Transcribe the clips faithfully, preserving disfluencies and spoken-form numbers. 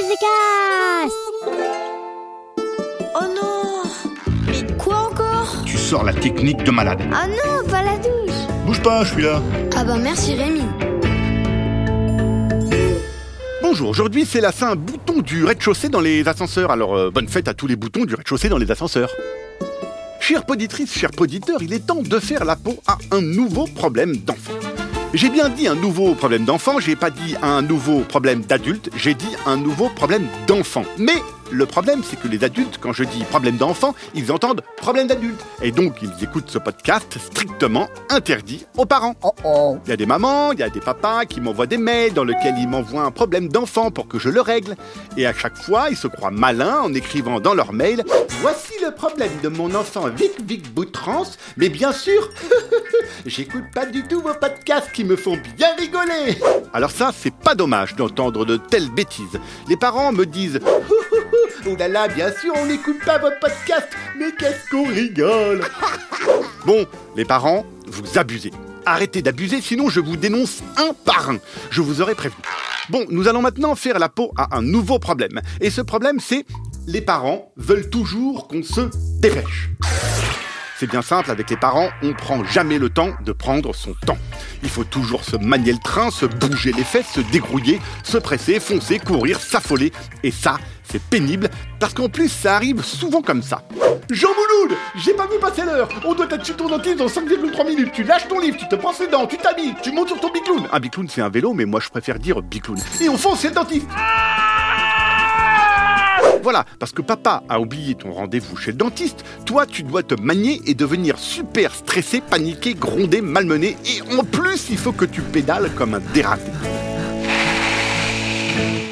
Billy the Cast. Oh non! Mais quoi encore? Tu sors la technique de malade. Ah non, pas la douche. Bouge pas, je suis là. Ah bah merci Rémi. Bonjour, aujourd'hui c'est la Saint-Bouton du rez-de-chaussée dans les ascenseurs. Alors euh, bonne fête à tous les boutons du rez-de-chaussée dans les ascenseurs. Chère poditrice, cher poditeur, il est temps de faire la peau à un nouveau problème d'enfant. J'ai bien dit un nouveau problème d'enfant, j'ai pas dit un nouveau problème d'adulte, j'ai dit un nouveau problème d'enfant. Mais le problème, c'est que les adultes, quand je dis problème d'enfant, ils entendent problème d'adulte. Et donc, ils écoutent ce podcast strictement interdit aux parents. Oh oh. Il y a des mamans, il y a des papas qui m'envoient des mails dans lesquels ils m'envoient un problème d'enfant pour que je le règle. Et à chaque fois, ils se croient malins en écrivant dans leur mail « Voici le problème de mon enfant Vic Vic Boutrance, mais bien sûr, j'écoute pas du tout vos podcasts qui me font bien rigoler !» Alors ça, c'est pas dommage d'entendre de telles bêtises. Les parents me disent « Oh là là, bien sûr, on n'écoute pas votre podcast, mais qu'est-ce qu'on rigole !» Bon, les parents, vous abusez. Arrêtez d'abuser, sinon je vous dénonce un par un. Je vous aurais prévenu. Bon, nous allons maintenant faire la peau à un nouveau problème. Et ce problème, c'est les parents veulent toujours qu'on se dépêche. C'est bien simple, avec les parents, on prend jamais le temps de prendre son temps. Il faut toujours se manier le train, se bouger les fesses, se dégrouiller, se presser, foncer, courir, s'affoler. Et ça, c'est pénible, parce qu'en plus, ça arrive souvent comme ça. Jean Mouloud, j'ai pas vu passer l'heure. On doit être chez ton dentiste dans cinq virgule trois minutes. Tu lâches ton livre, tu te brosses les dents, tu t'habilles, tu montes sur ton bicloun. Un bicloun, c'est un vélo, mais moi, je préfère dire bicloun. Et on fonce chez le dentiste. Voilà, parce que papa a oublié ton rendez-vous chez le dentiste, toi tu dois te manier et devenir super stressé, paniqué, grondé, malmené, et en plus il faut que tu pédales comme un dérapé.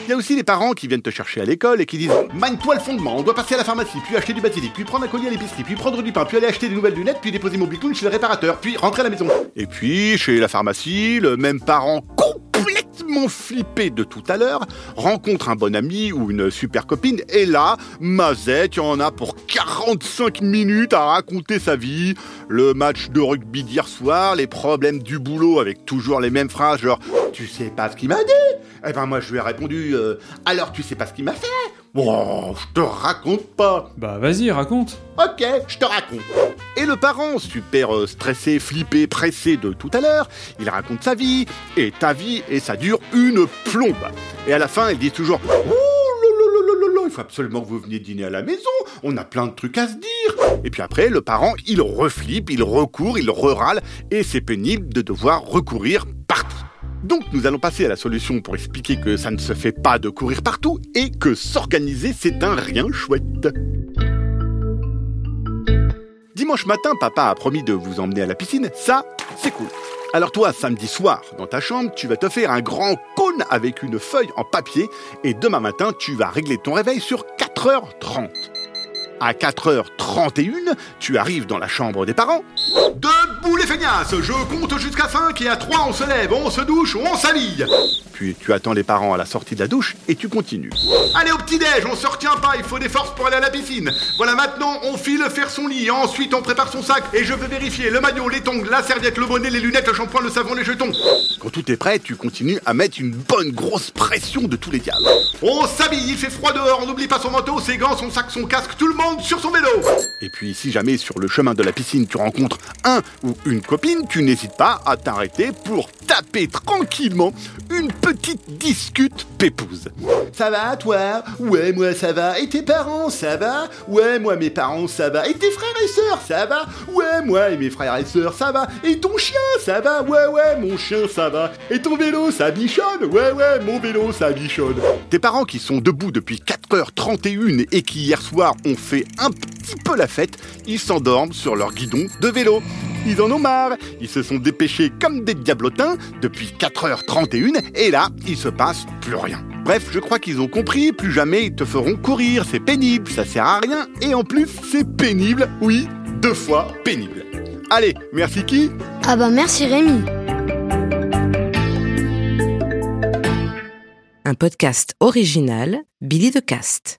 Il y a aussi les parents qui viennent te chercher à l'école et qui disent « Magne-toi le fondement, on doit passer à la pharmacie, puis acheter du basilic, puis prendre un collier à l'épicerie, puis prendre du pain, puis aller acheter des nouvelles lunettes, puis déposer mon bicloun chez le réparateur, puis rentrer à la maison. » Et puis, chez la pharmacie, le même parent complètement flippé de tout à l'heure rencontre un bon ami ou une super copine, et là, mazette, il y en a pour quarante-cinq minutes à raconter sa vie, le match de rugby d'hier soir, les problèmes du boulot avec toujours les mêmes phrases, genre « Tu sais pas ce qu'il m'a dit ?» Eh ben moi je lui ai répondu euh, « Alors tu sais pas ce qu'il m'a fait ?»« Oh, je te raconte pas !»« Bah vas-y, raconte !»« Ok, je te raconte !» Et le parent, super euh, stressé, flippé, pressé de tout à l'heure, il raconte sa vie, et ta vie, et ça dure une plombe. Et à la fin, il dit toujours « Ouh, lololololol, il faut absolument que vous veniez dîner à la maison, on a plein de trucs à se dire !» Et puis après, le parent, il reflippe, il recourt, il rerâle, et c'est pénible de devoir recourir partout. Donc nous allons passer à la solution pour expliquer que ça ne se fait pas de courir partout et que s'organiser c'est un rien chouette. Dimanche matin, papa a promis de vous emmener à la piscine, ça c'est cool. Alors toi, samedi soir, dans ta chambre, tu vas te faire un grand cône avec une feuille en papier et demain matin, tu vas régler ton réveil sur quatre heures trente. À quatre heures trente et une, tu arrives dans la chambre des parents. Debout les feignasses, je compte jusqu'à cinq et à trois on se lève, on se douche, on s'habille. Puis tu attends les parents à la sortie de la douche et tu continues. Allez au petit-déj, on se retient pas, il faut des forces pour aller à la piscine. Voilà, maintenant on file faire son lit, ensuite on prépare son sac et je vais vérifier le maillot, les tongs, la serviette, le bonnet, les lunettes, le shampoing, le savon, les jetons. Quand tout est prêt, tu continues à mettre une bonne grosse pression de tous les diables. On s'habille, il fait froid dehors, on n'oublie pas son manteau, ses gants, son sac, son casque, tout le monde sur son vélo. Et puis si jamais sur le chemin de la piscine tu rencontres un ou une copine, tu n'hésites pas à t'arrêter pour taper tranquillement une petite discute pépouse. Ça va toi? Ouais moi ça va. Et tes parents ça va? Ouais moi mes parents ça va. Et tes frères et sœurs ça va? Ouais moi et mes frères et sœurs ça va. Et ton chien ça va? Ouais ouais mon chien ça va. Et ton vélo ça bichonne? Ouais ouais mon vélo ça bichonne. Tes parents qui sont debout depuis quatre heures trente et une et qui hier soir ont fait un petit peu la fête, ils s'endorment sur leur guidon de vélo. Ils en ont marre, ils se sont dépêchés comme des diablotins depuis quatre heures trente et une et là, il se passe plus rien. Bref, je crois qu'ils ont compris, plus jamais ils te feront courir, c'est pénible, ça sert à rien et en plus, c'est pénible, oui, deux fois pénible. Allez, merci qui? Ah bah merci Rémi. Un podcast original, Billy the Cast.